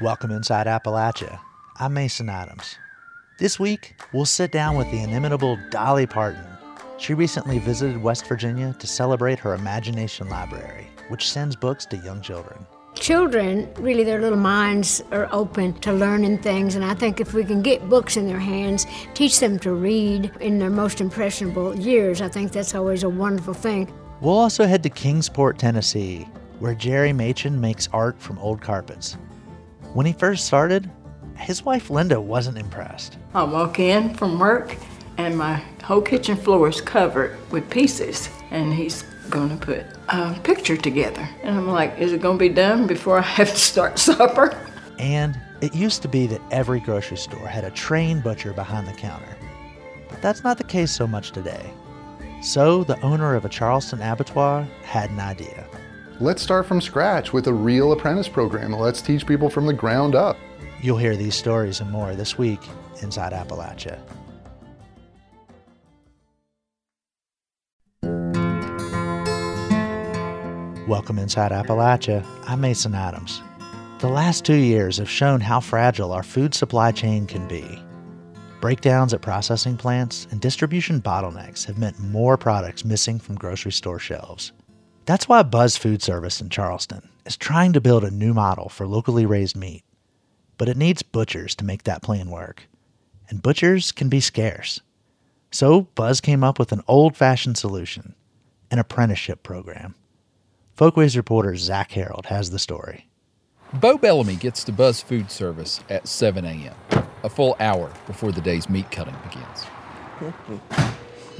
Welcome inside Appalachia. I'm Mason Adams. This week, we'll sit down with the inimitable Dolly Parton. She recently visited West Virginia to celebrate her Imagination Library, which sends books to young children. Children, really, their little minds are open to learning things, and I think if we can get books in their hands, teach them to read in their most impressionable years, I think that's always a wonderful thing. We'll also head to Kingsport, Tennessee, where Jerry Machin makes art from old carpets. When he first started, his wife Linda wasn't impressed. I walk in from work, and my whole kitchen floor is covered with pieces, and he's gonna put a picture together. And I'm like, is it gonna be done before I have to start supper? And it used to be that every grocery store had a trained butcher behind the counter. But that's not the case so much today. So the owner of a Charleston abattoir had an idea. Let's start from scratch with a real apprentice program. Let's teach people from the ground up. You'll hear these stories and more this week inside Appalachia. Welcome inside Appalachia. I'm Mason Adams. The last 2 years have shown how fragile our food supply chain can be. Breakdowns at processing plants and distribution bottlenecks have meant more products missing from grocery store shelves. That's why Buzz Food Service in Charleston is trying to build a new model for locally raised meat. But it needs butchers to make that plan work. And butchers can be scarce. So Buzz came up with an old-fashioned solution, an apprenticeship program. Folkways reporter Zach Harold has the story. Bo Bellamy gets to Buzz Food Service at 7 a.m., a full hour before the day's meat cutting begins.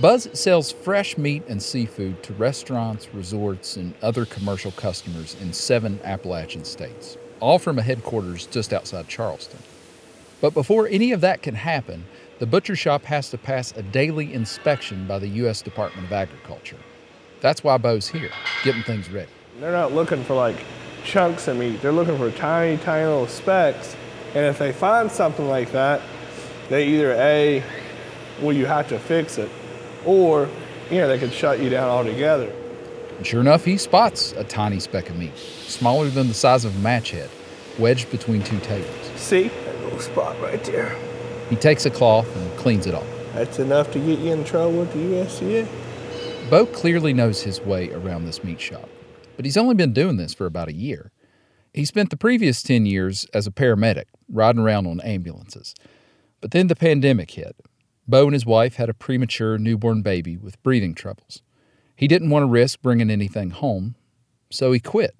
Buzz sells fresh meat and seafood to restaurants, resorts, and other commercial customers in 7 Appalachian states, all from a headquarters just outside Charleston. But before any of that can happen, the butcher shop has to pass a daily inspection by the U.S. Department of Agriculture. That's why Bo's here, getting things ready. They're not looking for like chunks of meat. They're looking for tiny, tiny little specks. And if they find something like that, they either A, well, you have to fix it, or, you know, they could shut you down altogether. And sure enough, he spots a tiny speck of meat, smaller than the size of a match head, wedged between two tables. See, that little spot right there. He takes a cloth and cleans it off. That's enough to get you in trouble with the USDA. Bo clearly knows his way around this meat shop, but he's only been doing this for about a year. He spent the previous 10 years as a paramedic, riding around on ambulances. But then the pandemic hit. Bo and his wife had a premature newborn baby with breathing troubles. He didn't want to risk bringing anything home, so he quit.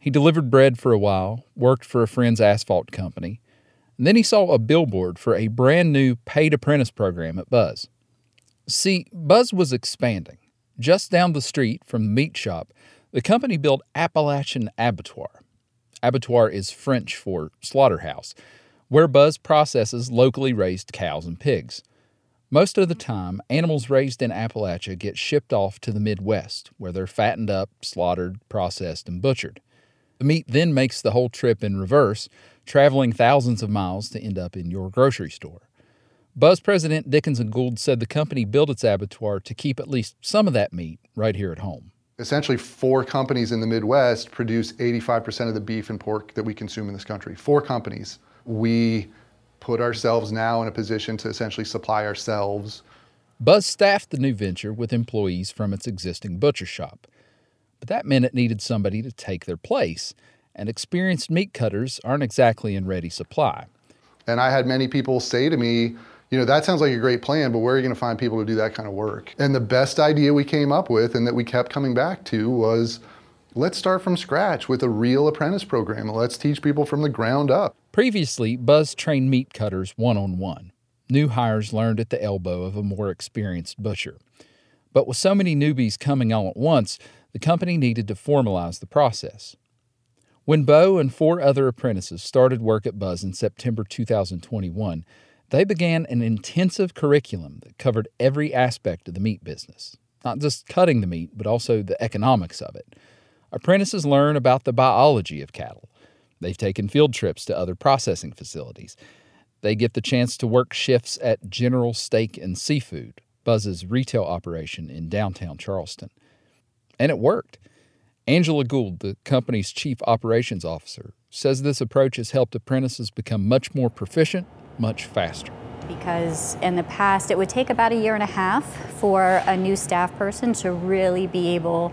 He delivered bread for a while, worked for a friend's asphalt company, and then he saw a billboard for a brand new paid apprentice program at Buzz. See, Buzz was expanding. Just down the street from the meat shop, the company built Appalachian Abattoir. Abattoir is French for slaughterhouse, where Buzz processes locally raised cows and pigs. Most of the time, animals raised in Appalachia get shipped off to the Midwest, where they're fattened up, slaughtered, processed, and butchered. The meat then makes the whole trip in reverse, traveling thousands of miles to end up in your grocery store. Buzz president Dickens Gould said the company built its abattoir to keep at least some of that meat right here at home. Essentially, 4 companies in the Midwest produce 85% of the beef and pork that we consume in this country. 4 companies. We put ourselves now in a position to essentially supply ourselves. Buzz staffed the new venture with employees from its existing butcher shop. But that meant it needed somebody to take their place, and experienced meat cutters aren't exactly in ready supply. And I had many people say to me, you know, that sounds like a great plan, but where are you going to find people to do that kind of work? And the best idea we came up with and that we kept coming back to was, let's start from scratch with a real apprentice program. Let's teach people from the ground up. Previously, Buzz trained meat cutters one-on-one. New hires learned at the elbow of a more experienced butcher. But with so many newbies coming all at once, the company needed to formalize the process. When Bo and 4 other apprentices started work at Buzz in September 2021, they began an intensive curriculum that covered every aspect of the meat business, not just cutting the meat, but also the economics of it. Apprentices learn about the biology of cattle. They've taken field trips to other processing facilities. They get the chance to work shifts at General Steak and Seafood, Buzz's retail operation in downtown Charleston. And it worked. Angela Gould, the company's chief operations officer, says this approach has helped apprentices become much more proficient, much faster. Because in the past, it would take about a year and a half for a new staff person to really be able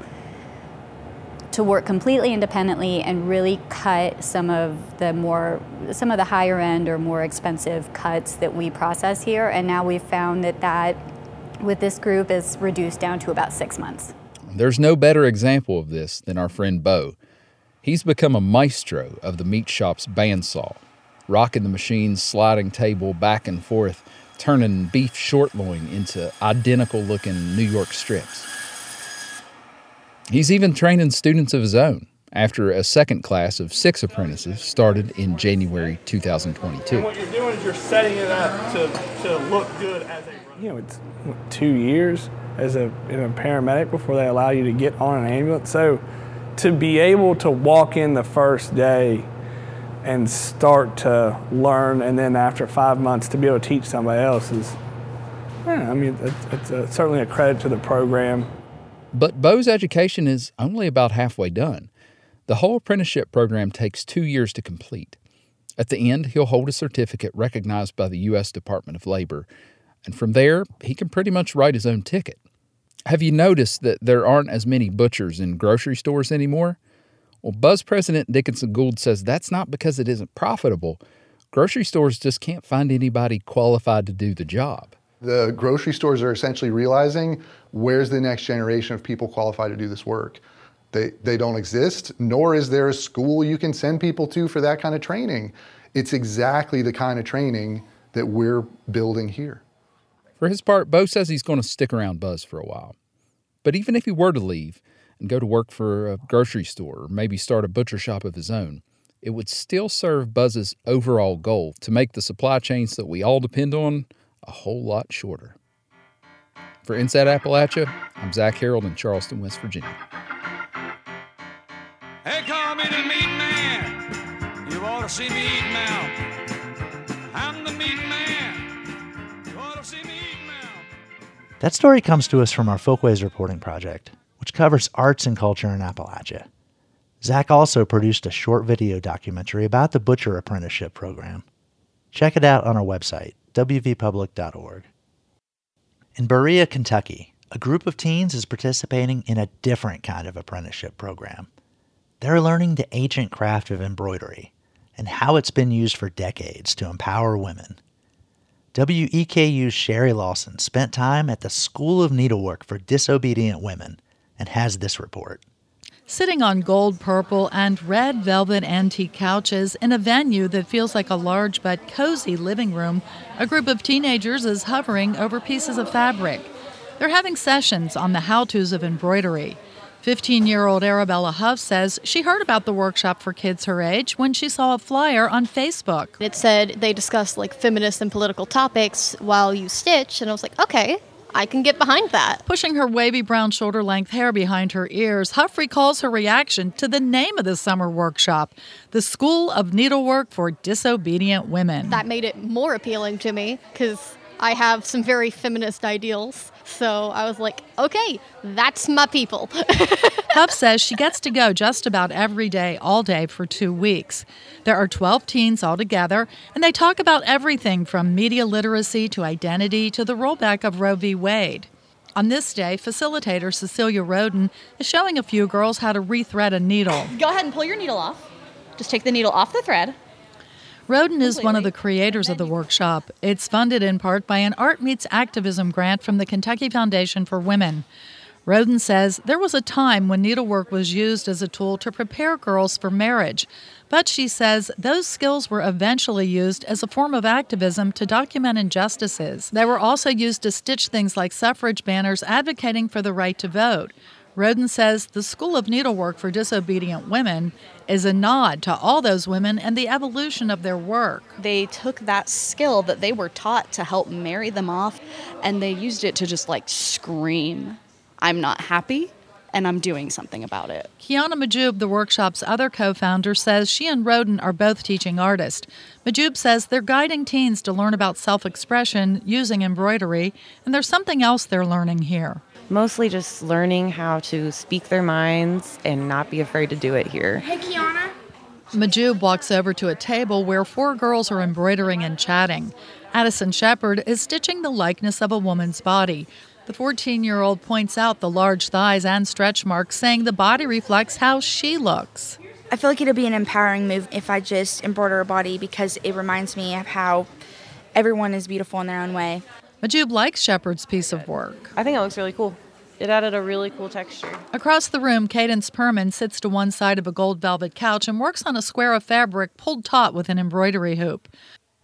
to work completely independently and really cut some of the higher end or more expensive cuts that we process here. And now we've found that with this group is reduced down to about 6 months. There's no better example of this than our friend Bo. He's become a maestro of the meat shop's bandsaw, rocking the machine's sliding table back and forth, turning beef short loin into identical-looking New York strips. He's even training students of his own after a second class of 6 apprentices started in January 2022. And what you're doing is you're setting it up to look good as a runner. You know, it's 2 years as a paramedic before they allow you to get on an ambulance. So to be able to walk in the first day and start to learn, and then after 5 months to be able to teach somebody else is, yeah, I mean, it's certainly a credit to the program. But Bo's education is only about halfway done. The whole apprenticeship program takes 2 years to complete. At the end, he'll hold a certificate recognized by the U.S. Department of Labor, and from there, he can pretty much write his own ticket. Have you noticed that there aren't as many butchers in grocery stores anymore? Well, Buzz President Dickens Gould says that's not because it isn't profitable. Grocery stores just can't find anybody qualified to do the job. The grocery stores are essentially realizing, where's the next generation of people qualified to do this work? They don't exist, nor is there a school you can send people to for that kind of training. It's exactly the kind of training that we're building here. For his part, Bo says he's going to stick around Buzz for a while. But even if he were to leave and go to work for a grocery store or maybe start a butcher shop of his own, it would still serve Buzz's overall goal to make the supply chains that we all depend on a whole lot shorter. For Inside Appalachia, I'm Zach Harold in Charleston, West Virginia. Hey, call me the meat man. You ought to see me eat now. I'm the meat man. You ought to see me eat now. That story comes to us from our Folkways reporting project, which covers arts and culture in Appalachia. Zach also produced a short video documentary about the Butcher Apprenticeship Program. Check it out on our website, wvpublic.org. In Berea, Kentucky, a group of teens is participating in a different kind of apprenticeship program. They're learning the ancient craft of embroidery and how it's been used for decades to empower women. WEKU's Sherry Lawson spent time at the School of Needlework for Disobedient Women and has this report. Sitting on gold, purple, and red velvet antique couches in a venue that feels like a large but cozy living room, a group of teenagers is hovering over pieces of fabric. They're having sessions on the how-tos of embroidery. 15-year-old Arabella Huff says she heard about the workshop for kids her age when she saw a flyer on Facebook. It said they discussed like feminist and political topics while you stitch, and I was like, okay, I can get behind that. Pushing her wavy brown shoulder-length hair behind her ears, Huff recalls her reaction to the name of the summer workshop, the School of Needlework for Disobedient Women. That made it more appealing to me because I have some very feminist ideals. So I was like, okay, that's my people. Huff says she gets to go just about every day, all day for 2 weeks. There are 12 teens all together, and they talk about everything from media literacy to identity to the rollback of Roe v. Wade. On this day, facilitator Cecilia Roden is showing a few girls how to rethread a needle. Go ahead and pull your needle off. Just take the needle off the thread. Roden is one of the creators of the workshop. It's funded in part by an Art Meets Activism grant from the Kentucky Foundation for Women. Roden says there was a time when needlework was used as a tool to prepare girls for marriage, but she says those skills were eventually used as a form of activism to document injustices. They were also used to stitch things like suffrage banners advocating for the right to vote. Roden says the School of Needlework for Disobedient Women is a nod to all those women and the evolution of their work. They took that skill that they were taught to help marry them off, and they used it to just like scream, I'm not happy, and I'm doing something about it. Kiana Majub, the workshop's other co-founder, says she and Roden are both teaching artists. Majub says they're guiding teens to learn about self-expression using embroidery, and there's something else they're learning here. mostly just learning how to speak their minds and not be afraid to do it here. Hey, Kiana. Majub walks over to a table where four girls are embroidering and chatting. Addison Shepherd is stitching the likeness of a woman's body. The 14-year-old points out the large thighs and stretch marks, saying the body reflects how she looks. I feel like it'll be an empowering move if I just embroider a body, because it reminds me of how everyone is beautiful in their own way. Majub likes Shepherd's piece of work. I think it looks really cool. It added a really cool texture. Across the room, Cadence Perman sits to one side of a gold velvet couch and works on a square of fabric pulled taut with an embroidery hoop.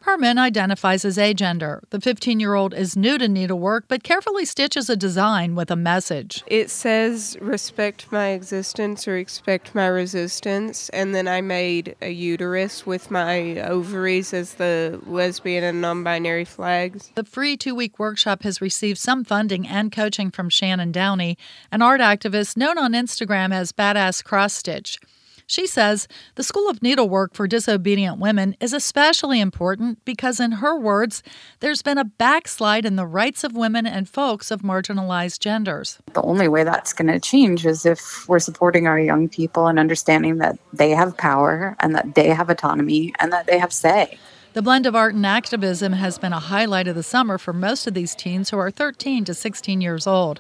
Perman identifies as agender. The 15-year-old is new to needlework, but carefully stitches a design with a message. It says, respect my existence or expect my resistance, and then I made a uterus with my ovaries as the lesbian and non-binary flags. The free 2-week workshop has received some funding and coaching from Shannon Downey, an art activist known on Instagram as Badass Cross Stitch. She says the School of Needlework for Disobedient Women is especially important because, in her words, there's been a backslide in the rights of women and folks of marginalized genders. The only way that's going to change is if we're supporting our young people and understanding that they have power and that they have autonomy and that they have say. The blend of art and activism has been a highlight of the summer for most of these teens who are 13 to 16 years old.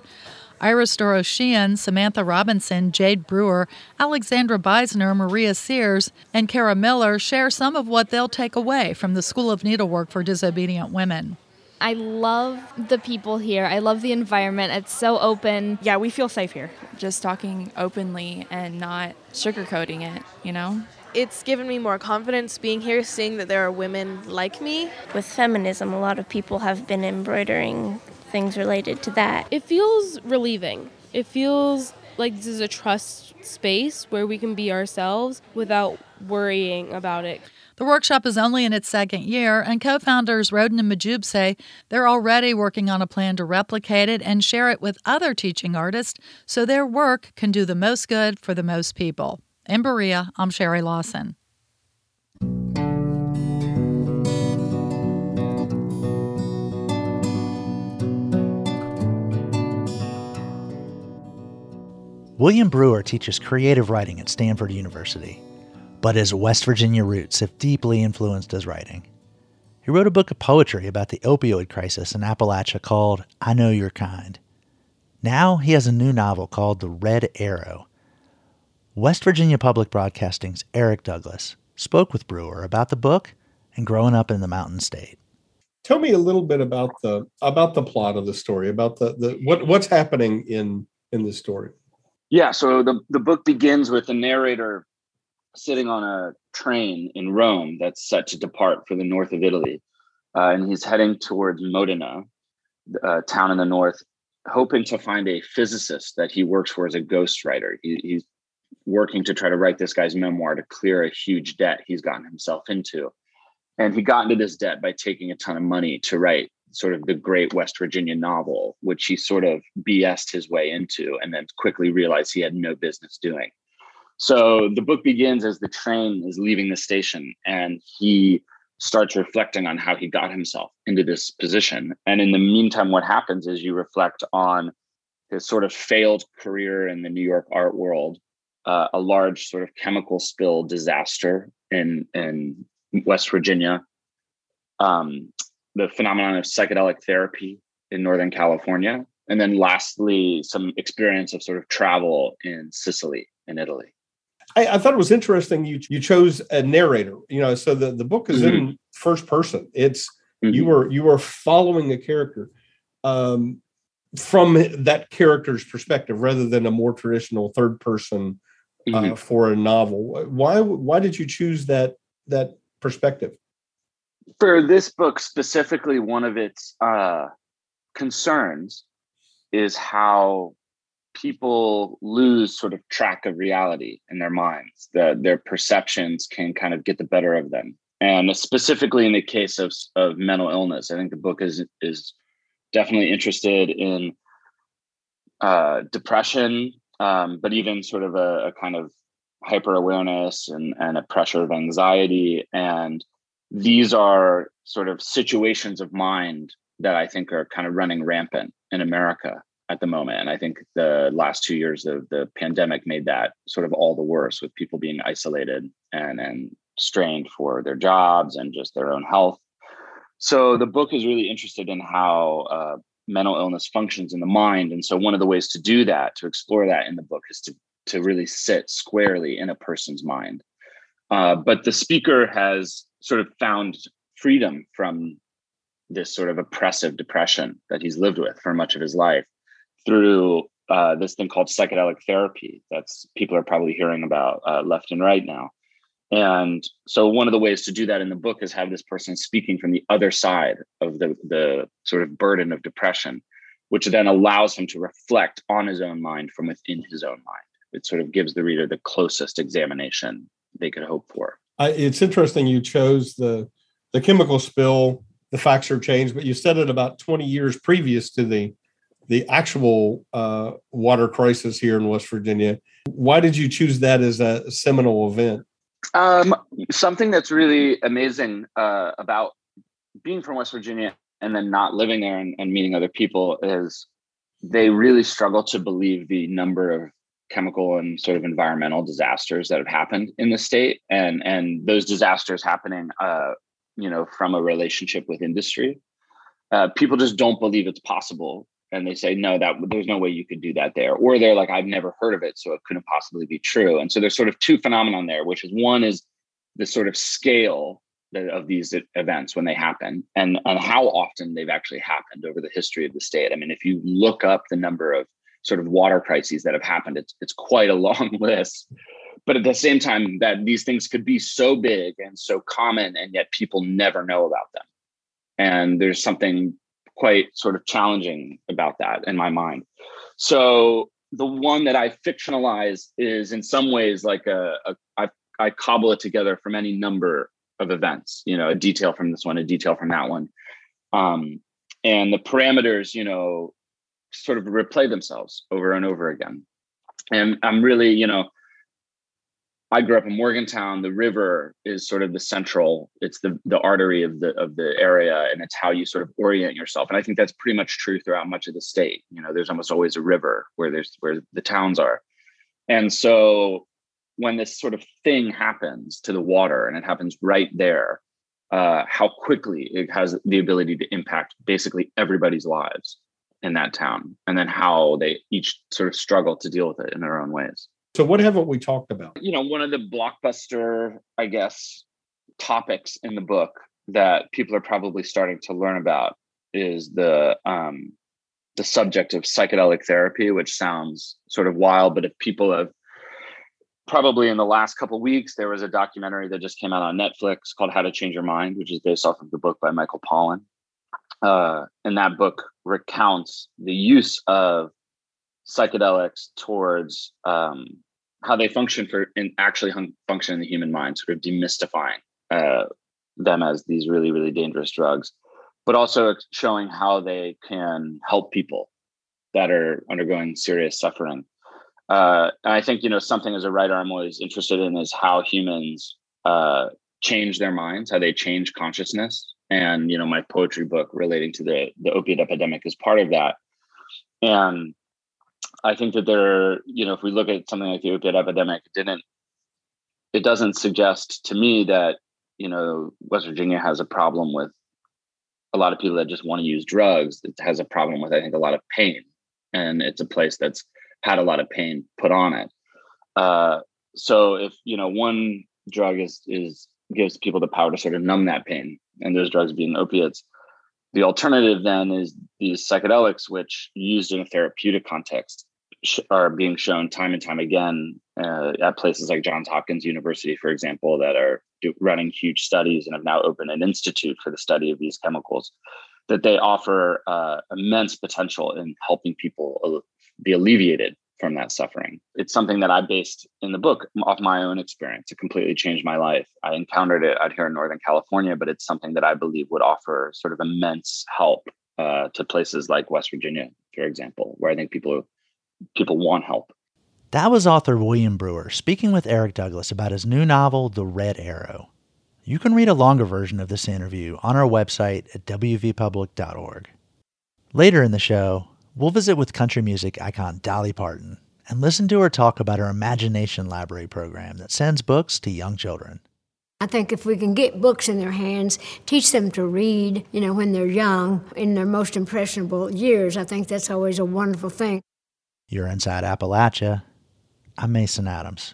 Iris Doro Sheehan, Samantha Robinson, Jade Brewer, Alexandra Beisner, Maria Sears, and Kara Miller share some of what they'll take away from the School of Needlework for Disobedient Women. I love the people here. I love the environment. It's so open. Yeah, we feel safe here. Just talking openly and not sugarcoating it, you know? It's given me more confidence being here, seeing that there are women like me. With feminism, a lot of people have been embroidering things related to that. It feels relieving. It feels like this is a trust space where we can be ourselves without worrying about it. The workshop is only in its second year, and co-founders Roden and Majub say they're already working on a plan to replicate it and share it with other teaching artists so their work can do the most good for the most people. In Berea, I'm Sherry Lawson. William Brewer teaches creative writing at Stanford University, but his West Virginia roots have deeply influenced his writing. He wrote a book of poetry about the opioid crisis in Appalachia called I Know Your Kind. Now he has a new novel called The Red Arrow. West Virginia Public Broadcasting's Eric Douglas spoke with Brewer about the book and growing up in the Mountain State. Tell me a little bit about the plot of the story, about what's happening in the story. Yeah, so the book begins with the narrator sitting on a train in Rome that's set to depart for the north of Italy. And he's heading towards Modena, a town in the north, hoping to find a physicist that he works for as a ghostwriter. He's working to try to write this guy's memoir to clear a huge debt he's gotten himself into. And he got into this debt by taking a ton of money to write sort of the great West Virginia novel, which he sort of BS'd his way into and then quickly realized he had no business doing. So the book begins as the train is leaving the station and he starts reflecting on how he got himself into this position. And in the meantime, what happens is you reflect on his sort of failed career in the New York art world, a large sort of chemical spill disaster in West Virginia, the phenomenon of psychedelic therapy in Northern California. And then lastly, some experience of sort of travel in Sicily and Italy. I thought it was interesting you chose a narrator, you know, so the book is mm-hmm. in first person. It's mm-hmm. you are following a character from that character's perspective rather than a more traditional third person mm-hmm. for a novel. Why did you choose that perspective? For this book specifically, one of its concerns is how people lose sort of track of reality in their minds, that their perceptions can kind of get the better of them. And specifically in the case of mental illness, I think the book is definitely interested in depression, but even sort of a kind of hyper awareness and a pressure of anxiety. And these are sort of situations of mind that I think are kind of running rampant in America. at the moment. And I think the last 2 years of the pandemic made that sort of all the worse, with people being isolated and strained for their jobs and just their own health. So the book is really interested in how mental illness functions in the mind. And so one of the ways to do that, to explore that in the book, is to really sit squarely in a person's mind. But the speaker has sort of found freedom from this sort of oppressive depression that he's lived with for much of his life through this thing called psychedelic therapy. That's people are probably hearing about left and right now. And so one of the ways to do that in the book is have this person speaking from the other side of the sort of burden of depression, which then allows him to reflect on his own mind from within his own mind. It sort of gives the reader the closest examination they could hope for. It's interesting you chose the chemical spill, the facts are changed, but you said it about 20 years previous to the actual water crisis here in West Virginia. Why did you choose that as a seminal event? Something that's really amazing about being from West Virginia and then not living there and meeting other people is they really struggle to believe the number of chemical and sort of environmental disasters that have happened in the state, and those disasters happening, from a relationship with industry. People just don't believe it's possible. And they say, no, that there's no way you could do that there. Or they're like, I've never heard of it, so it couldn't possibly be true. And so there's sort of two phenomenon there, which is one is the sort of scale of these events when they happen and how often they've actually happened over the history of the state. I mean, if you look up the number of sort of water crises that have happened, it's quite a long list. But at the same time, that these things could be so big and so common, and yet people never know about them. And there's something quite sort of challenging about that in my mind. So the one that I fictionalize is in some ways like I cobble it together from any number of events, a detail from this one, a detail from that one. And the parameters, sort of replay themselves over and over again. And I'm really, I grew up in Morgantown. The river is sort of the central, it's the artery of the area, and it's how you sort of orient yourself. And I think that's pretty much true throughout much of the state. There's almost always a river where the towns are. And so when this sort of thing happens to the water, and it happens right there, how quickly it has the ability to impact basically everybody's lives in that town, and then how they each sort of struggle to deal with it in their own ways. So what haven't we talked about? One of the blockbuster, I guess, topics in the book that people are probably starting to learn about is the subject of psychedelic therapy, which sounds sort of wild, but if people have probably in the last couple of weeks, there was a documentary that just came out on Netflix called How to Change Your Mind, which is based off of the book by Michael Pollan. And that book recounts the use of psychedelics towards how they function function in the human mind, sort of demystifying them as these really, really dangerous drugs, but also showing how they can help people that are undergoing serious suffering. And I think, something as a writer I'm always interested in is how humans change their minds, how they change consciousness. And, my poetry book relating to the opiate epidemic is part of that. And I think that there are, if we look at something like the opiate epidemic, it doesn't suggest to me that, West Virginia has a problem with a lot of people that just want to use drugs. It has a problem with, I think, a lot of pain. And it's a place that's had a lot of pain put on it. So if, one drug gives people the power to sort of numb that pain, and those drugs being opiates, the alternative then is these psychedelics, which used in a therapeutic context are being shown time and time again at places like Johns Hopkins University, for example, that are running huge studies and have now opened an institute for the study of these chemicals, that they offer immense potential in helping people be alleviated from that suffering. It's something that I based in the book off my own experience. It completely changed my life. I encountered it out here in Northern California, but it's something that I believe would offer sort of immense help to places like West Virginia, for example, where I think people want help. That was author William Brewer speaking with Eric Douglas about his new novel, The Red Arrow. You can read a longer version of this interview on our website at wvpublic.org. Later in the show, we'll visit with country music icon Dolly Parton and listen to her talk about her Imagination Library program that sends books to young children. I think if we can get books in their hands, teach them to read, you know, when they're young, in their most impressionable years, I think that's always a wonderful thing. You're Inside Appalachia. I'm Mason Adams.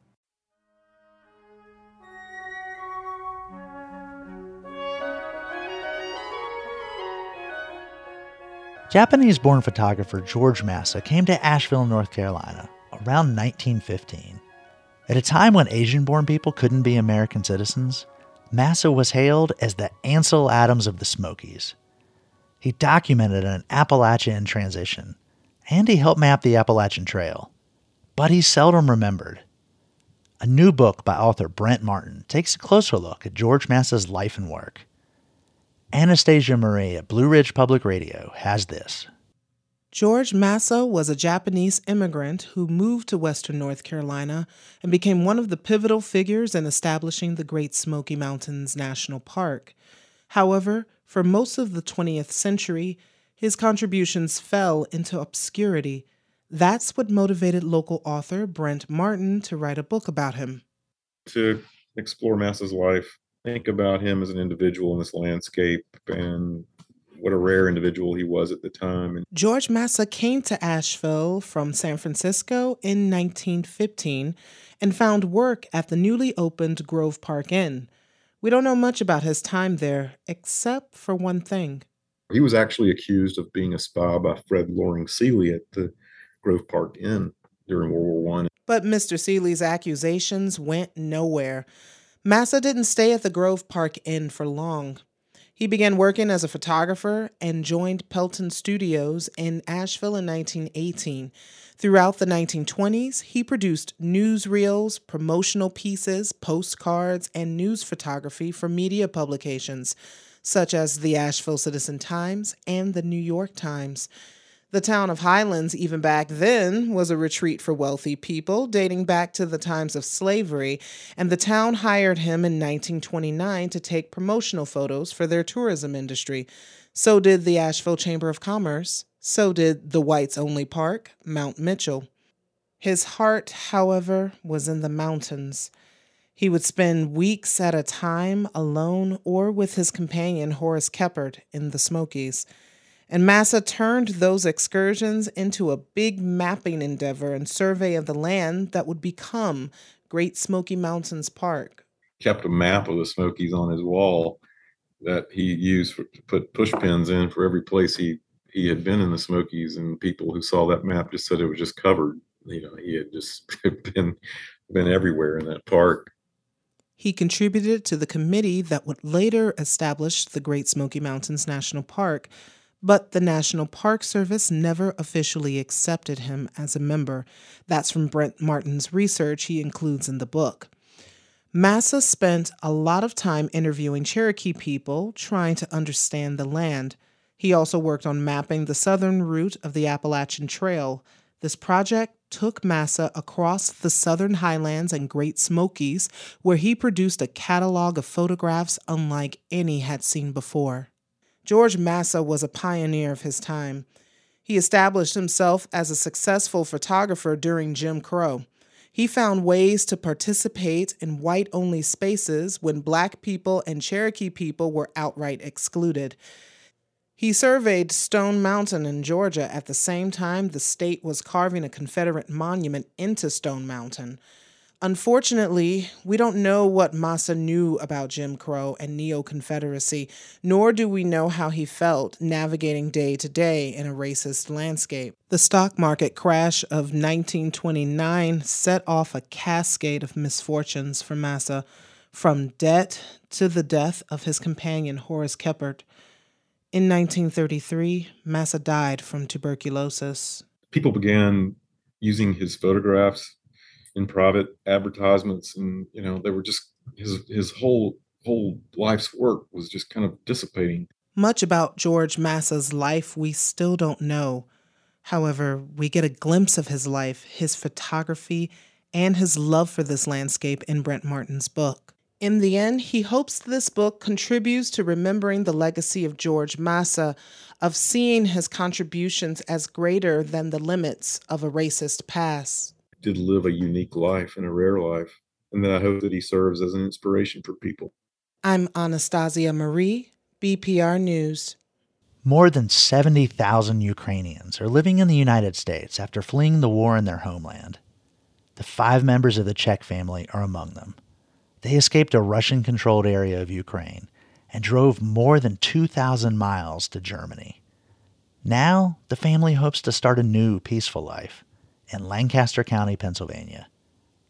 Japanese-born photographer George Massa came to Asheville, North Carolina, around 1915. At a time when Asian-born people couldn't be American citizens, Massa was hailed as the Ansel Adams of the Smokies. He documented an Appalachia in transition, and he helped map the Appalachian Trail. But he's seldom remembered. A new book by author Brent Martin takes a closer look at George Massa's life and work. Anastasia Marie at Blue Ridge Public Radio has this. George Massa was a Japanese immigrant who moved to western North Carolina and became one of the pivotal figures in establishing the Great Smoky Mountains National Park. However, for most of the 20th century, his contributions fell into obscurity. That's what motivated local author Brent Martin to write a book about him. To explore Massa's life, think about him as an individual in this landscape and what a rare individual he was at the time. George Massa came to Asheville from San Francisco in 1915 and found work at the newly opened Grove Park Inn. We don't know much about his time there, except for one thing. He was actually accused of being a spy by Fred Loring Seeley at the Grove Park Inn during World War I. But Mr. Seeley's accusations went nowhere. Massa didn't stay at the Grove Park Inn for long. He began working as a photographer and joined Pelton Studios in Asheville in 1918. Throughout the 1920s, he produced newsreels, promotional pieces, postcards, and news photography for media publications, such as the Asheville Citizen-Times and the New York Times. The town of Highlands, even back then, was a retreat for wealthy people, dating back to the times of slavery, and the town hired him in 1929 to take promotional photos for their tourism industry. So did the Asheville Chamber of Commerce. So did the whites-only park, Mount Mitchell. His heart, however, was in the mountains. He would spend weeks at a time alone or with his companion Horace Kephart in the Smokies. And Massa turned those excursions into a big mapping endeavor and survey of the land that would become Great Smoky Mountains Park. He kept a map of the Smokies on his wall that he used to put push pins in for every place he had been in the Smokies, and people who saw that map just said it was just covered. You know, he had just been everywhere in that park. He contributed to the committee that would later establish the Great Smoky Mountains National Park, but the National Park Service never officially accepted him as a member. That's from Brent Martin's research he includes in the book. Massa spent a lot of time interviewing Cherokee people, trying to understand the land. He also worked on mapping the southern route of the Appalachian Trail. This project took Massa across the southern highlands and Great Smokies, where he produced a catalog of photographs unlike any had seen before. George Massa was a pioneer of his time. He established himself as a successful photographer during Jim Crow. He found ways to participate in white-only spaces when Black people and Cherokee people were outright excluded. He surveyed Stone Mountain in Georgia at the same time the state was carving a Confederate monument into Stone Mountain. Unfortunately, we don't know what Massa knew about Jim Crow and Neo-Confederacy, nor do we know how he felt navigating day to day in a racist landscape. The stock market crash of 1929 set off a cascade of misfortunes for Massa, from debt to the death of his companion Horace Kephart. In 1933, Massa died from tuberculosis. People began using his photographs in private advertisements, and you know, they were just his whole life's work was just kind of dissipating. Much about George Massa's life we still don't know. However, we get a glimpse of his life, his photography, and his love for this landscape in Brent Martin's book. In the end, he hopes this book contributes to remembering the legacy of George Massa, of seeing his contributions as greater than the limits of a racist past. He did live a unique life and a rare life, and then I hope that he serves as an inspiration for people. I'm Anastasia Marie, BPR News. More than 70,000 Ukrainians are living in the United States after fleeing the war in their homeland. The five members of the Czech family are among them. They escaped a Russian-controlled area of Ukraine and drove more than 2,000 miles to Germany. Now, the family hopes to start a new peaceful life in Lancaster County, Pennsylvania.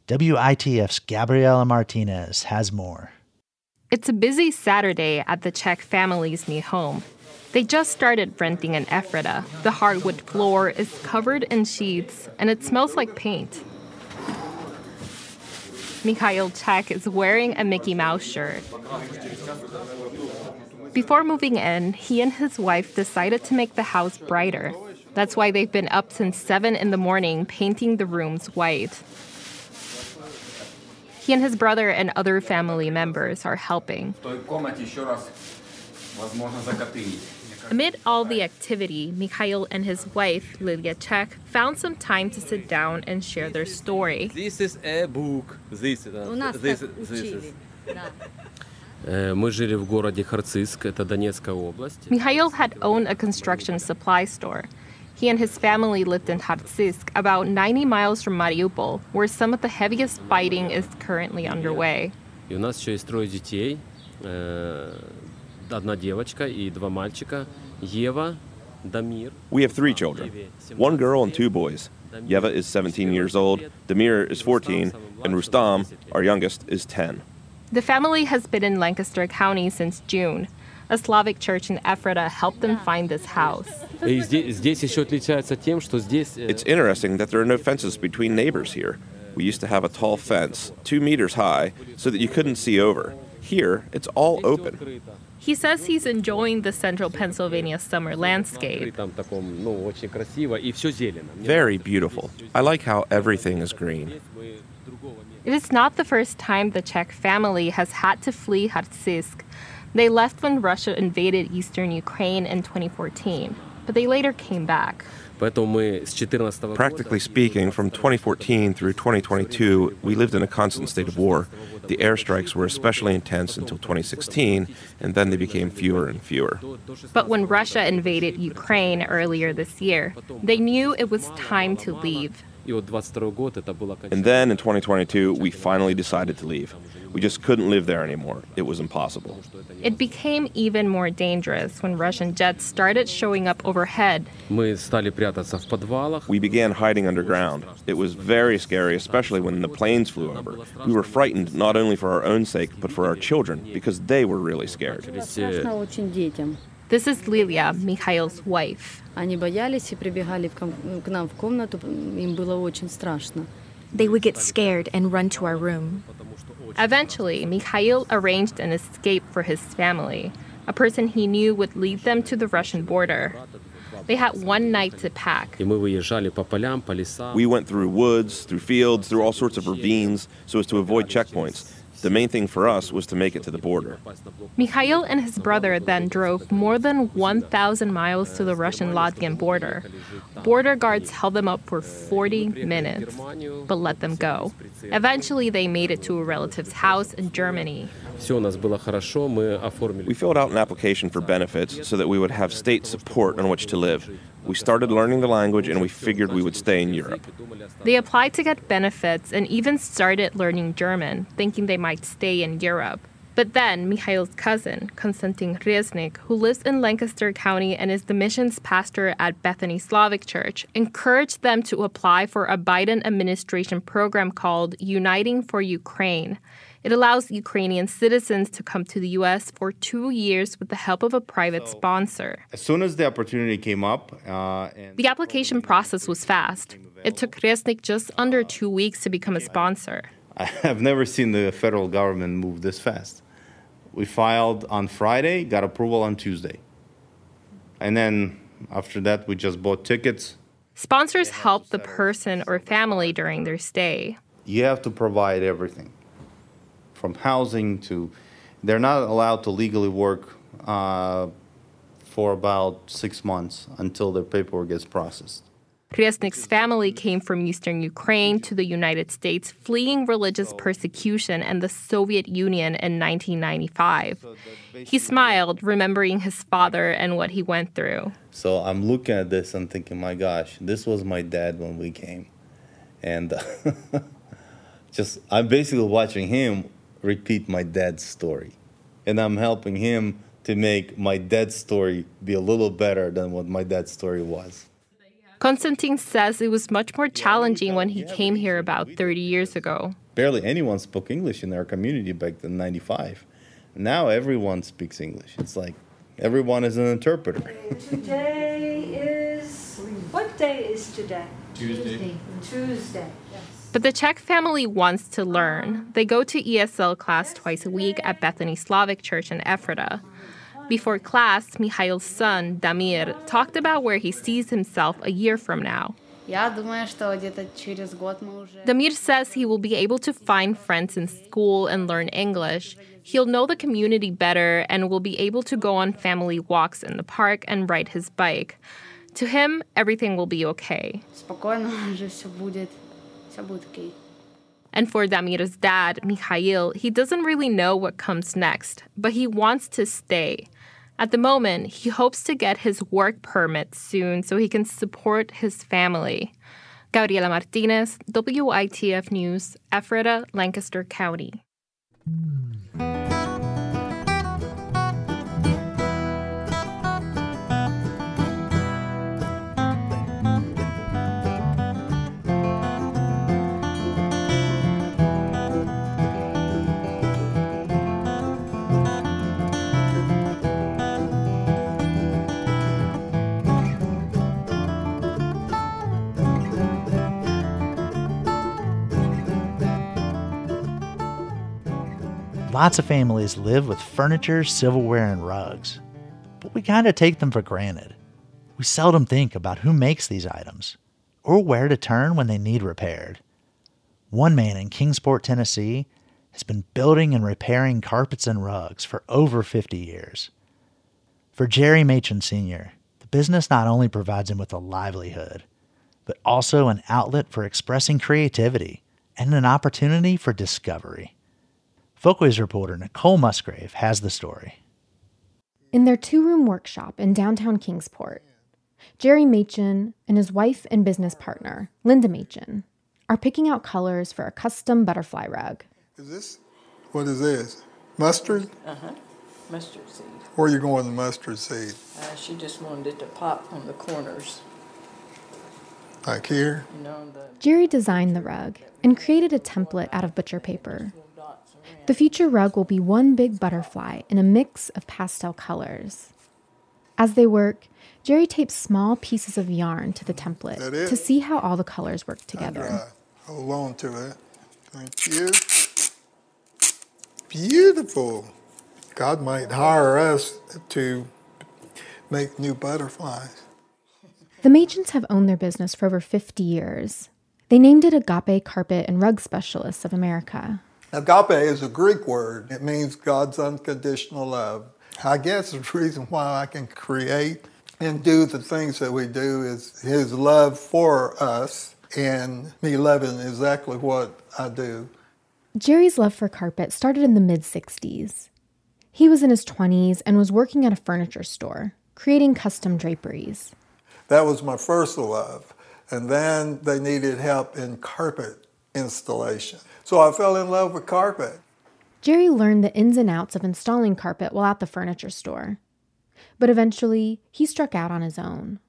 WITF's Gabriela Martinez has more. It's a busy Saturday at the Czech family's new home. They just started renting in Ephrata. The hardwood floor is covered in sheets, and it smells like paint. Mikhail Czech is wearing a Mickey Mouse shirt. Before moving in, he and his wife decided to make the house brighter. That's why they've been up since 7 in the morning painting the rooms white. He and his brother and other family members are helping. Amid all the activity, Mikhail and his wife, Lilia Czech, found some time to sit down and share their story. This is a book. Mikhail had owned a construction supply store. He and his family lived in Kharkiv, about 90 miles from Mariupol, where some of the heaviest fighting is currently underway. We have 3 children, 1 girl and 2 boys. Yeva is 17 years old, Damir is 14, and Rustam, our youngest, is 10. The family has been in Lancaster County since June. A Slavic church in Ephrata helped them find this house. It's interesting that there are no fences between neighbors here. We used to have a tall fence, 2 meters high, so that you couldn't see over. Here, it's all open. He says he's enjoying the central Pennsylvania summer landscape. Very beautiful. I like how everything is green. It is not the first time the Czech family has had to flee Kharkiv. They left when Russia invaded eastern Ukraine in 2014, but they later came back. Practically speaking, from 2014 through 2022, we lived in a constant state of war. The airstrikes were especially intense until 2016, and then they became fewer and fewer. But when Russia invaded Ukraine earlier this year, they knew it was time to leave. And then in 2022, we finally decided to leave. We just couldn't live there anymore. It was impossible. It became even more dangerous when Russian jets started showing up overhead. We began hiding underground. It was very scary, especially when the planes flew over. We were frightened not only for our own sake, but for our children, because they were really scared. This is Lilia, Mikhail's wife. They would get scared and run to our room. Eventually, Mikhail arranged an escape for his family, a person he knew would lead them to the Russian border. They had one night to pack. We went through woods, through fields, through all sorts of ravines, so as to avoid checkpoints. The main thing for us was to make it to the border. Mikhail and his brother then drove more than 1,000 miles to the Russian-Latvian border. Border guards held them up for 40 minutes, but let them go. Eventually, they made it to a relative's house in Germany. We filled out an application for benefits so that we would have state support on which to live. We started learning the language, and we figured we would stay in Europe. They applied to get benefits and even started learning German, thinking they might stay in Europe. But then Mikhail's cousin, Konstantin Riesnik, who lives in Lancaster County and is the missions pastor at Bethany Slavic Church, encouraged them to apply for a Biden administration program called Uniting for Ukraine. It allows Ukrainian citizens to come to the U.S. for 2 years with the help of a private sponsor. As soon as the opportunity came up... The application process was fast. It took Resnik just under 2 weeks to become a sponsor. I have never seen the federal government move this fast. We filed on Friday, got approval on Tuesday. And then after that, we just bought tickets. Sponsors help the person or family during their stay. You have to provide everything, from housing to... They're not allowed to legally work for about 6 months until their paperwork gets processed. Resnik's family came from eastern Ukraine to the United States, fleeing religious persecution and the Soviet Union in 1995. He smiled, remembering his father and what he went through. So I'm looking at this and thinking, my gosh, this was my dad when we came. And I'm basically watching him repeat my dad's story. And I'm helping him to make my dad's story be a little better than what my dad's story was. Konstantin says it was much more challenging when he came here about 30 years ago. Barely anyone spoke English in our community back in 95. Now everyone speaks English. It's like everyone is an interpreter. What day is today? Tuesday. Tuesday. But the Czech family wants to learn. They go to ESL class twice a week at Bethany Slavic Church in Ephrata. Before class, Mikhail's son, Damir, talked about where he sees himself a year from now. Damir says he will be able to find friends in school and learn English. He'll know the community better and will be able to go on family walks in the park and ride his bike. To him, everything will be okay. And for Damir's dad, Mikhail, he doesn't really know what comes next, but he wants to stay. At the moment, he hopes to get his work permit soon so he can support his family. Gabriela Martinez, WITF News, Ephrata, Lancaster County. Lots of families live with furniture, silverware, and rugs, but we kind of take them for granted. We seldom think about who makes these items or where to turn when they need repaired. One man in Kingsport, Tennessee, has been building and repairing carpets and rugs for over 50 years. For Jerry Machin Sr., the business not only provides him with a livelihood, but also an outlet for expressing creativity and an opportunity for discovery. Folkways reporter Nicole Musgrave has the story. In their two-room workshop in downtown Kingsport, Jerry Machin and his wife and business partner, Linda Machin, are picking out colors for a custom butterfly rug. Is this, what is this, mustard? Uh-huh, mustard seed. Where are you going with mustard seed? She just wanted it to pop on the corners. Like here? You know, Jerry designed the rug and created a template out of butcher paper. The future rug will be one big butterfly in a mix of pastel colors. As they work, Jerry tapes small pieces of yarn to the template to see how all the colors work together. Hold on to it. Thank you. Beautiful. God might hire us to make new butterflies. The Machins have owned their business for over 50 years. They named it Agape Carpet and Rug Specialists of America. Agape is a Greek word. It means God's unconditional love. I guess the reason why I can create and do the things that we do is his love for us and me loving exactly what I do. Jerry's love for carpet started in the mid-'60s. He was in his 20s and was working at a furniture store, creating custom draperies. That was my first love. And then they needed help in carpet installation. So I fell in love with carpet. Jerry learned the ins and outs of installing carpet while at the furniture store. But eventually, he struck out on his own.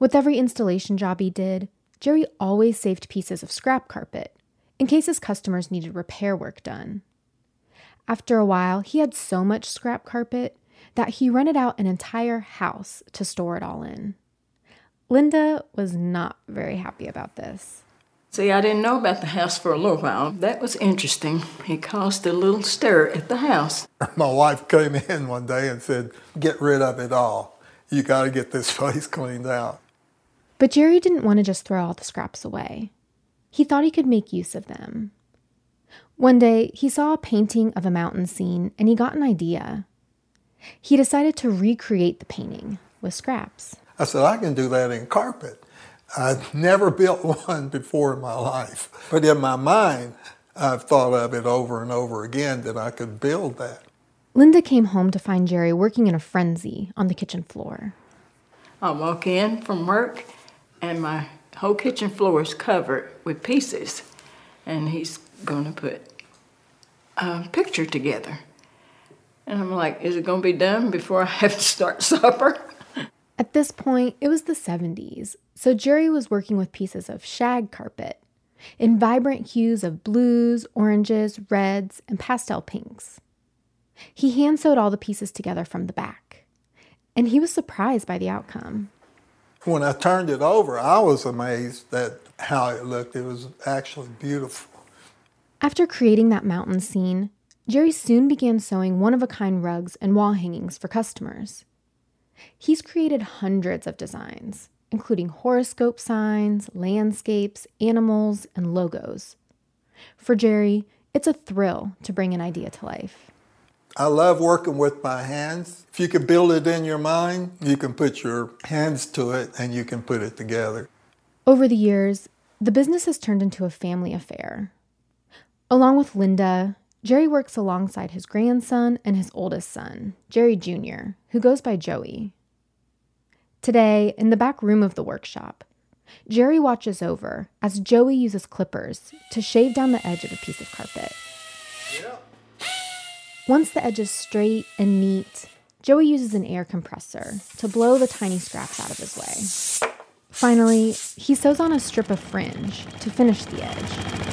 With every installation job he did, Jerry always saved pieces of scrap carpet in case his customers needed repair work done. After a while, he had so much scrap carpet that he rented out an entire house to store it all in. Linda was not very happy about this. See, I didn't know about the house for a little while. That was interesting. It caused a little stir at the house. My wife came in one day and said, "Get rid of it all. You got to get this place cleaned out." But Jerry didn't want to just throw all the scraps away. He thought he could make use of them. One day, he saw a painting of a mountain scene, and he got an idea. He decided to recreate the painting with scraps. I said, "I can do that in carpet." I've never built one before in my life. But in my mind, I've thought of it over and over again that I could build that. Linda came home to find Jerry working in a frenzy on the kitchen floor. I walk in from work, and my whole kitchen floor is covered with pieces. And he's going to put a picture together. And I'm like, is it going to be done before I have to start supper? At this point, it was the 70s, so Jerry was working with pieces of shag carpet in vibrant hues of blues, oranges, reds, and pastel pinks. He hand-sewed all the pieces together from the back, and he was surprised by the outcome. When I turned it over, I was amazed at how it looked. It was actually beautiful. After creating that mountain scene, Jerry soon began sewing one-of-a-kind rugs and wall hangings for customers. He's created hundreds of designs, including horoscope signs, landscapes, animals, and logos. For Jerry, it's a thrill to bring an idea to life. I love working with my hands. If you can build it in your mind, you can put your hands to it and you can put it together. Over the years, the business has turned into a family affair. Along with Linda, Jerry works alongside his grandson and his oldest son, Jerry Jr., who goes by Joey. Today, in the back room of the workshop, Jerry watches over as Joey uses clippers to shave down the edge of a piece of carpet. Yeah. Once the edge is straight and neat, Joey uses an air compressor to blow the tiny scraps out of his way. Finally, he sews on a strip of fringe to finish the edge.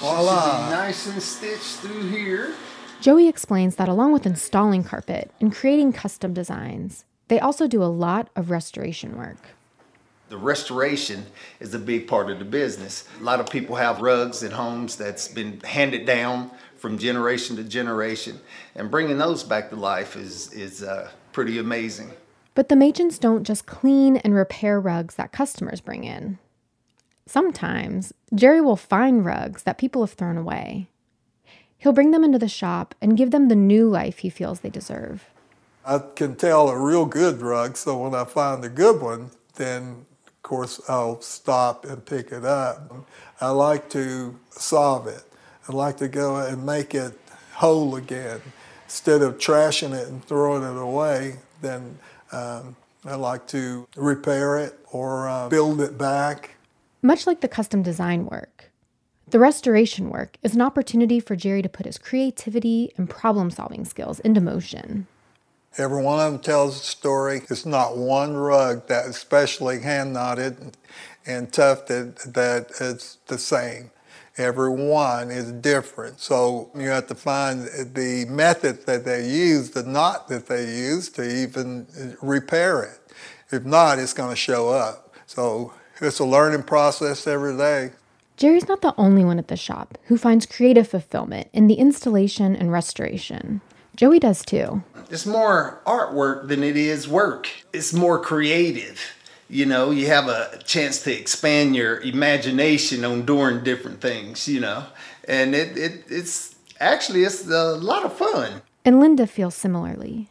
Voila. Nice and stitched through here. Joey explains that along with installing carpet and creating custom designs, they also do a lot of restoration work. The restoration is a big part of the business. A lot of people have rugs at homes that's been handed down from generation to generation, and bringing those back to life is pretty amazing. But the Machins don't just clean and repair rugs that customers bring in. Sometimes, Jerry will find rugs that people have thrown away. He'll bring them into the shop and give them the new life he feels they deserve. I can tell a real good rug, so when I find a good one, then, of course, I'll stop and pick it up. I like to solve it. I like to go and make it whole again. Instead of trashing it and throwing it away, then I like to repair it or build it back. Much like the custom design work, the restoration work is an opportunity for Jerry to put his creativity and problem-solving skills into motion. Every one of them tells a story. It's not one rug that, especially hand-knotted and tufted, that it's the same. Every one is different. So you have to find the method that they use, the knot that they use to even repair it. If not, it's going to show up. So it's a learning process every day. Jerry's not the only one at the shop who finds creative fulfillment in the installation and restoration. Joey does too. It's more artwork than it is work. It's more creative. You know, you have a chance to expand your imagination on doing different things, you know. And it's a lot of fun. And Linda feels similarly.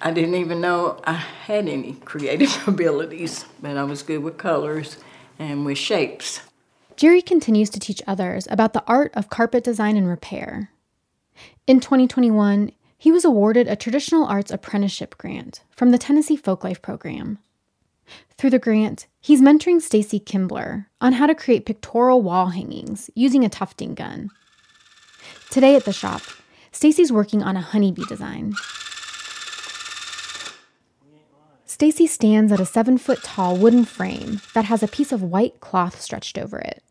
I didn't even know I had any creative abilities, but I was good with colors and with shapes. Jerry continues to teach others about the art of carpet design and repair. In 2021, he was awarded a Traditional Arts Apprenticeship Grant from the Tennessee Folklife Program. Through the grant, he's mentoring Stacy Kimbler on how to create pictorial wall hangings using a tufting gun. Today at the shop, Stacy's working on a honeybee design. Stacy stands at a 7-foot-tall wooden frame that has a piece of white cloth stretched over it.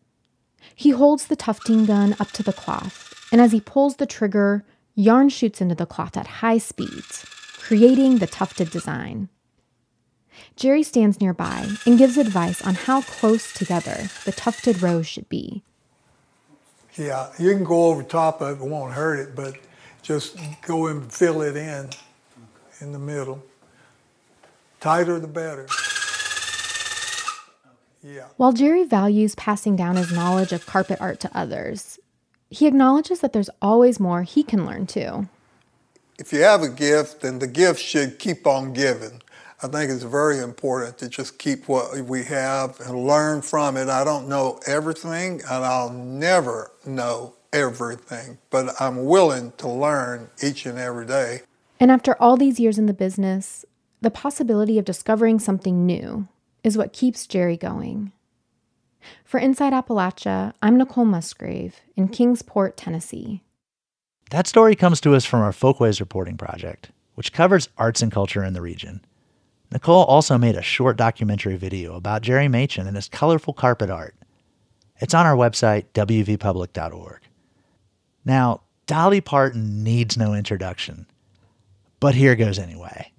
He holds the tufting gun up to the cloth, and as he pulls the trigger, yarn shoots into the cloth at high speeds, creating the tufted design. Jerry stands nearby and gives advice on how close together the tufted rows should be. Yeah, you can go over top of it, it won't hurt it, but just go and fill it in the middle. Tighter the better. Yeah. While Jerry values passing down his knowledge of carpet art to others, he acknowledges that there's always more he can learn too. If you have a gift, then the gift should keep on giving. I think it's very important to just keep what we have and learn from it. I don't know everything, and I'll never know everything, but I'm willing to learn each and every day. And after all these years in the business, the possibility of discovering something new is what keeps Jerry going. For Inside Appalachia, I'm Nicole Musgrave in Kingsport, Tennessee. That story comes to us from our Folkways Reporting Project, which covers arts and culture in the region. Nicole also made a short documentary video about Jerry Machin and his colorful carpet art. It's on our website, wvpublic.org. Now, Dolly Parton needs no introduction, but here goes anyway.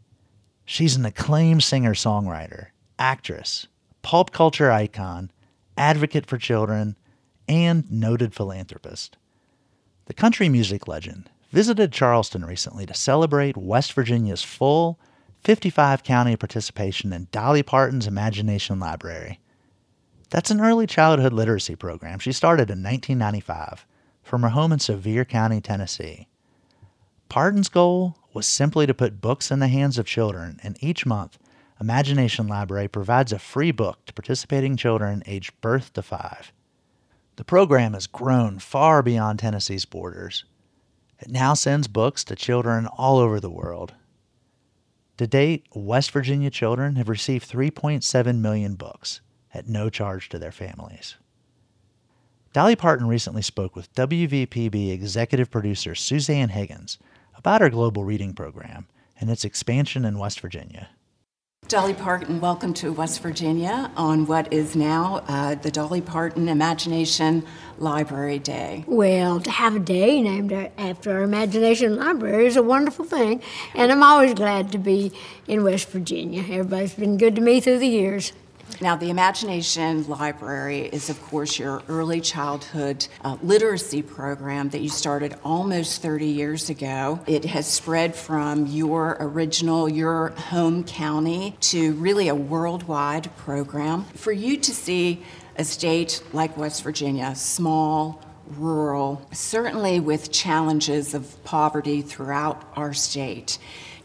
She's an acclaimed singer-songwriter, actress, pulp culture icon, advocate for children, and noted philanthropist. The country music legend visited Charleston recently to celebrate West Virginia's full 55-county participation in Dolly Parton's Imagination Library. That's an early childhood literacy program she started in 1995 from her home in Sevier County, Tennessee. Parton's goal was simply to put books in the hands of children, and each month, Imagination Library provides a free book to participating children aged birth to 5. The program has grown far beyond Tennessee's borders. It now sends books to children all over the world. To date, West Virginia children have received 3.7 million books at no charge to their families. Dolly Parton recently spoke with WVPB executive producer Suzanne Higgins about her global reading program and its expansion in West Virginia. Dolly Parton, welcome to West Virginia on what is now the Dolly Parton Imagination Library Day. Well, to have a day named after our Imagination Library is a wonderful thing, and I'm always glad to be in West Virginia. Everybody's been good to me through the years. Now, the Imagination Library is, of course, your early childhood literacy program that you started almost 30 years ago. It has spread from your original, your home county, to really a worldwide program. For you to see a state like West Virginia, small, rural, certainly with challenges of poverty throughout our state,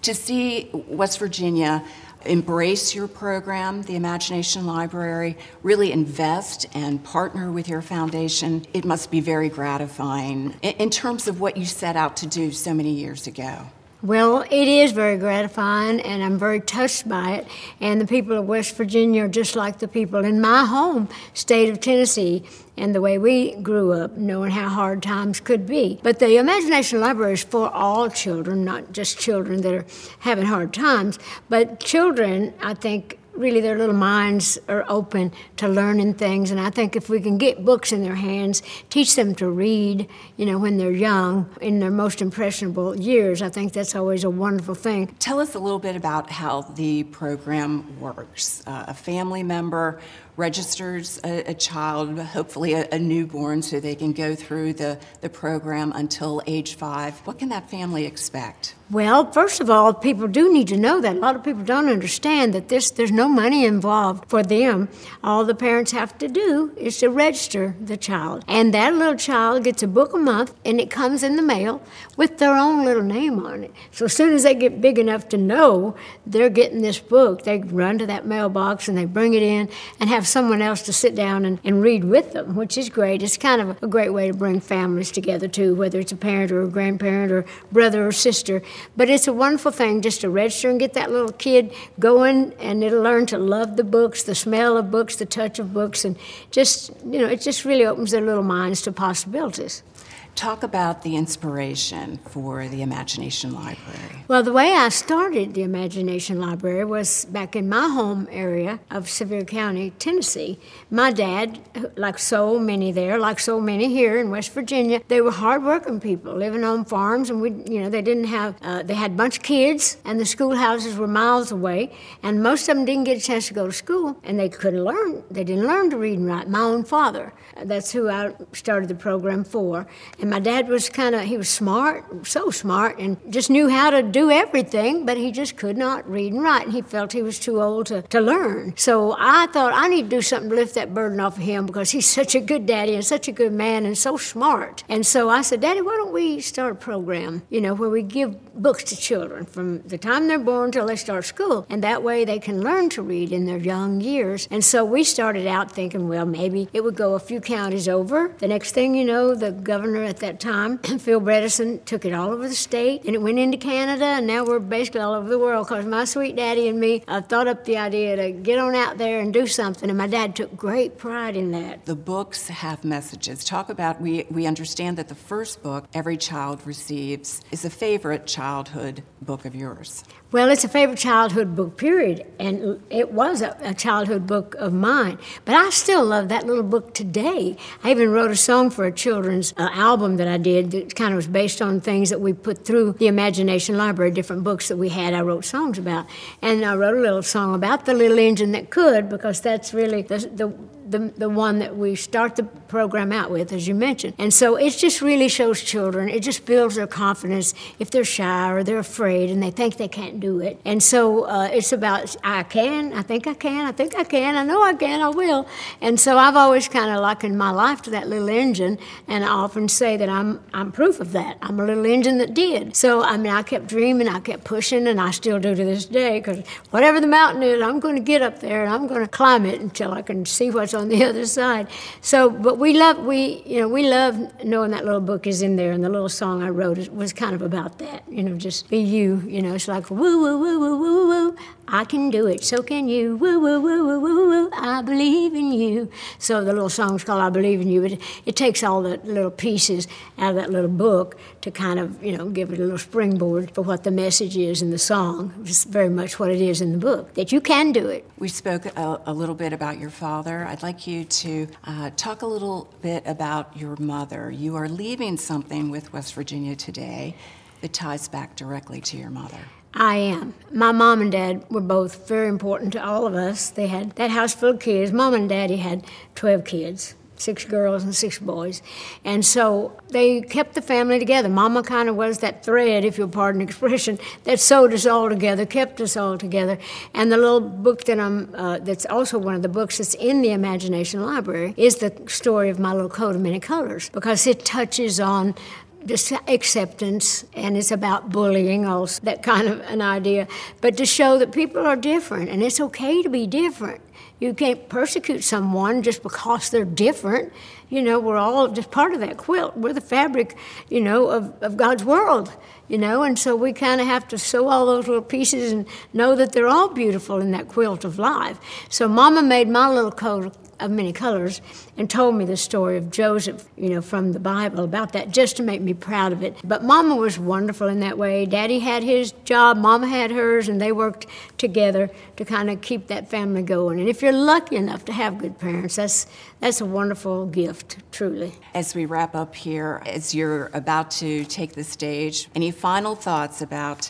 to see West Virginia embrace your program, the Imagination Library, really invest and partner with your foundation. It must be very gratifying in terms of what you set out to do so many years ago. Well, it is very gratifying, and I'm very touched by it. And the people of West Virginia are just like the people in my home state of Tennessee and the way we grew up, knowing how hard times could be. But the Imagination Library is for all children, not just children that are having hard times. But children, I think, really their little minds are open to learning things. And I think if we can get books in their hands, teach them to read, you know, when they're young, in their most impressionable years, I think that's always a wonderful thing. Tell us a little bit about how the program works. A family member registers a child, hopefully a newborn, so they can go through the program until age 5. What can that family expect? Well, first of all, people do need to know that. A lot of people don't understand that there's no money involved for them. All the parents have to do is to register the child. And that little child gets a book a month, and it comes in the mail with their own little name on it. So as soon as they get big enough to know they're getting this book, they run to that mailbox and they bring it in and have someone else to sit down and read with them, which is great. It's kind of a great way to bring families together, too, whether it's a parent or a grandparent or brother or sister. But it's a wonderful thing just to register and get that little kid going, and it'll learn to love the books, the smell of books, the touch of books, and just, you know, it just really opens their little minds to possibilities. Talk about the inspiration for the Imagination Library. Well, the way I started the Imagination Library was back in my home area of Sevier County, Tennessee. My dad, like so many there, like so many here in West Virginia, they were hard-working people living on farms, and they didn't have. They had a bunch of kids, and the schoolhouses were miles away, and most of them didn't get a chance to go to school, and they couldn't learn. They didn't learn to read and write. My own father, that's who I started the program for. And my dad was he was smart, so smart, and just knew how to do everything, but he just could not read and write, and he felt he was too old to learn. So I thought, I need to do something to lift that burden off of him, because he's such a good daddy and such a good man and so smart. And so I said, Daddy, why don't we start a program, where we give books to children from the time they're born till they start school, and that way they can learn to read in their young years. And so we started out thinking, well, maybe it would go a few counties over. The next thing you know, the governor at that time, Phil Bredesen, took it all over the state, and it went into Canada, and now we're basically all over the world, because my sweet daddy and me thought up the idea to get on out there and do something, and my dad took great pride in that. The books have messages. Talk about, we understand that the first book every child receives is a favorite childhood book of yours. Well, it's a favorite childhood book, period, and it was a childhood book of mine, but I still love that little book today. I even wrote a song for a children's album that I did that kind of was based on things that we put through the Imagination Library, different books that we had I wrote songs about. And I wrote a little song about the little engine that could, because that's really the one that we start the program out with, as you mentioned. And so it just really shows children, it just builds their confidence if they're shy or they're afraid and they think they can't do it. And so it's about, I can, I think I can, I think I can, I know I can, I will. And so I've always kind of likened my life to that little engine, and I often say that I'm proof of that. I'm a little engine that did. So, I kept dreaming, I kept pushing, and I still do to this day, because whatever the mountain is, I'm going to get up there and I'm going to climb it until I can see what's on the other side. So, but we love knowing that little book is in there, and the little song I wrote was kind of about that. Just be you. It's like woo woo woo woo woo woo. I can do it. So can you. Woo woo woo woo woo woo. I believe in you. So the little song's called "I Believe in You," but it takes all the little pieces out of that little book to kind of give it a little springboard for what the message is in the song. It's very much what it is in the book, that you can do it. We spoke a little bit about your father. I'd like you to talk a little bit about your mother. You are leaving something with West Virginia today that ties back directly to your mother. I am. My mom and dad were both very important to all of us. They had that house full of kids. Mom and daddy had 12 kids. 6 girls and 6 boys. And so they kept the family together. Mama kind of was that thread, if you'll pardon the expression, that sewed us all together, kept us all together. And the little book that that's also one of the books that's in the Imagination Library is the story of my little coat of many colors, because it touches on just acceptance, and it's about bullying also, that kind of an idea. But to show that people are different, and it's okay to be different. You can't persecute someone just because they're different. We're all just part of that quilt. We're the fabric, of God's world, and so we kind of have to sew all those little pieces and know that they're all beautiful in that quilt of life. So Mama made my little coat of many colors and told me the story of Joseph, from the Bible about that, just to make me proud of it. But Mama was wonderful in that way. Daddy had his job, Mama had hers, and they worked together to kind of keep that family going. And if you're lucky enough to have good parents, that's a wonderful gift, truly. As we wrap up here, as you're about to take the stage, any final thoughts about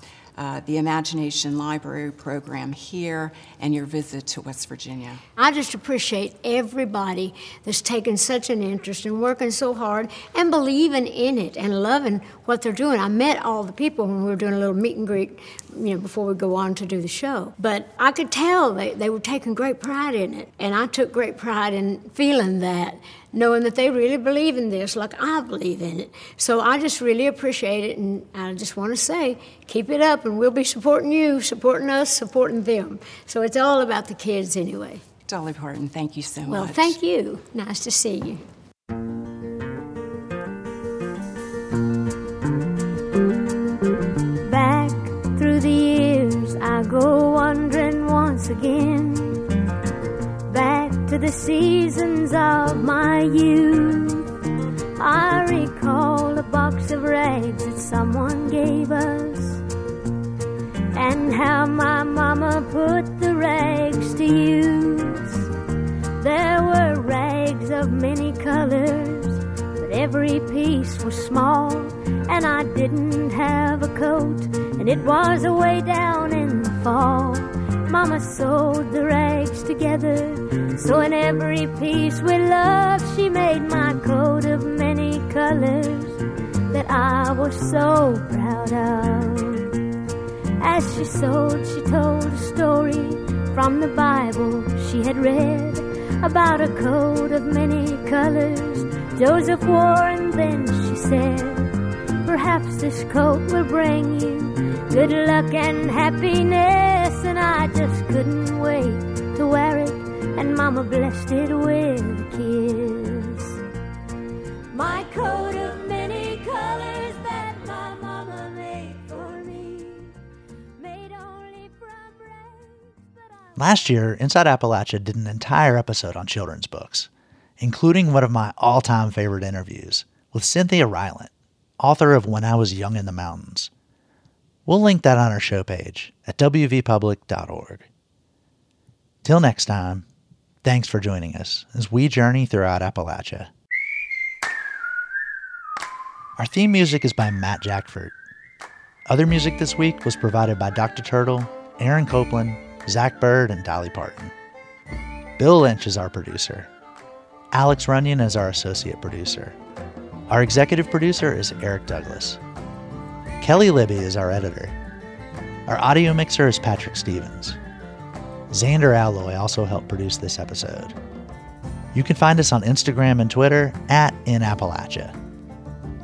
the Imagination Library program here and your visit to West Virginia? I just appreciate everybody that's taken such an interest and working so hard and believing in it and loving what they're doing. I met all the people when we were doing a little meet and greet, before we go on to do the show. But I could tell they were taking great pride in it, and I took great pride in feeling that, knowing that they really believe in this like I believe in it. So I just really appreciate it, and I just want to say, keep it up, and we'll be supporting you, supporting us, supporting them. So it's all about the kids anyway. Dolly Parton, thank you so much. Well, thank you. Nice to see you. Back through the years, I go wandering once again. Back to the seasons of my youth, I recall box of rags that someone gave us, and how my mama put the rags to use. There were rags of many colors, but every piece was small, and I didn't have a coat, and it was away down in the fall. Mama sewed the rags together, so in every piece with love she made my coat of many colors that I was so proud of. As she sewed, she told a story from the Bible she had read about a coat of many colors Joseph wore, and then she said, "Perhaps this coat will bring you good luck and happiness." And I just couldn't wait to wear it, and Mama blessed it with a kiss. My coat of many colors that my Mama made for me, made only from rags that I... Last year, Inside Appalachia did an entire episode on children's books, including one of my all-time favorite interviews with Cynthia Rylant, author of When I Was Young in the Mountains. We'll link that on our show page at wvpublic.org. Till next time, thanks for joining us as we journey throughout Appalachia. Our theme music is by Matt Jackford. Other music this week was provided by Dr. Turtle, Aaron Copeland, Zach Bird, and Dolly Parton. Bill Lynch is our producer. Alex Runyon is our associate producer. Our executive producer is Eric Douglas. Kelly Libby is our editor. Our audio mixer is Patrick Stevens. Xander Alloy also helped produce this episode. You can find us on Instagram and Twitter at InAppalachia.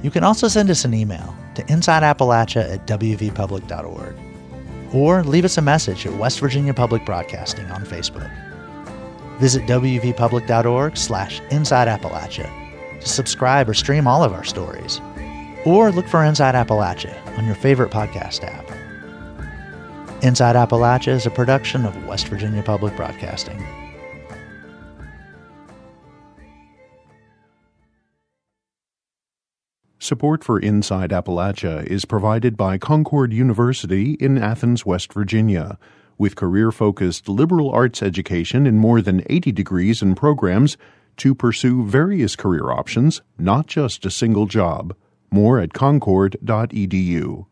You can also send us an email to insideappalachia@wvpublic.org, or leave us a message at West Virginia Public Broadcasting on Facebook. Visit wvpublic.org/InsideAppalachia to subscribe or stream all of our stories, or look for Inside Appalachia on your favorite podcast app. Inside Appalachia is a production of West Virginia Public Broadcasting. Support for Inside Appalachia is provided by Concord University in Athens, West Virginia. With career-focused liberal arts education in more than 80 degrees and programs to pursue various career options, not just a single job. More at concord.edu.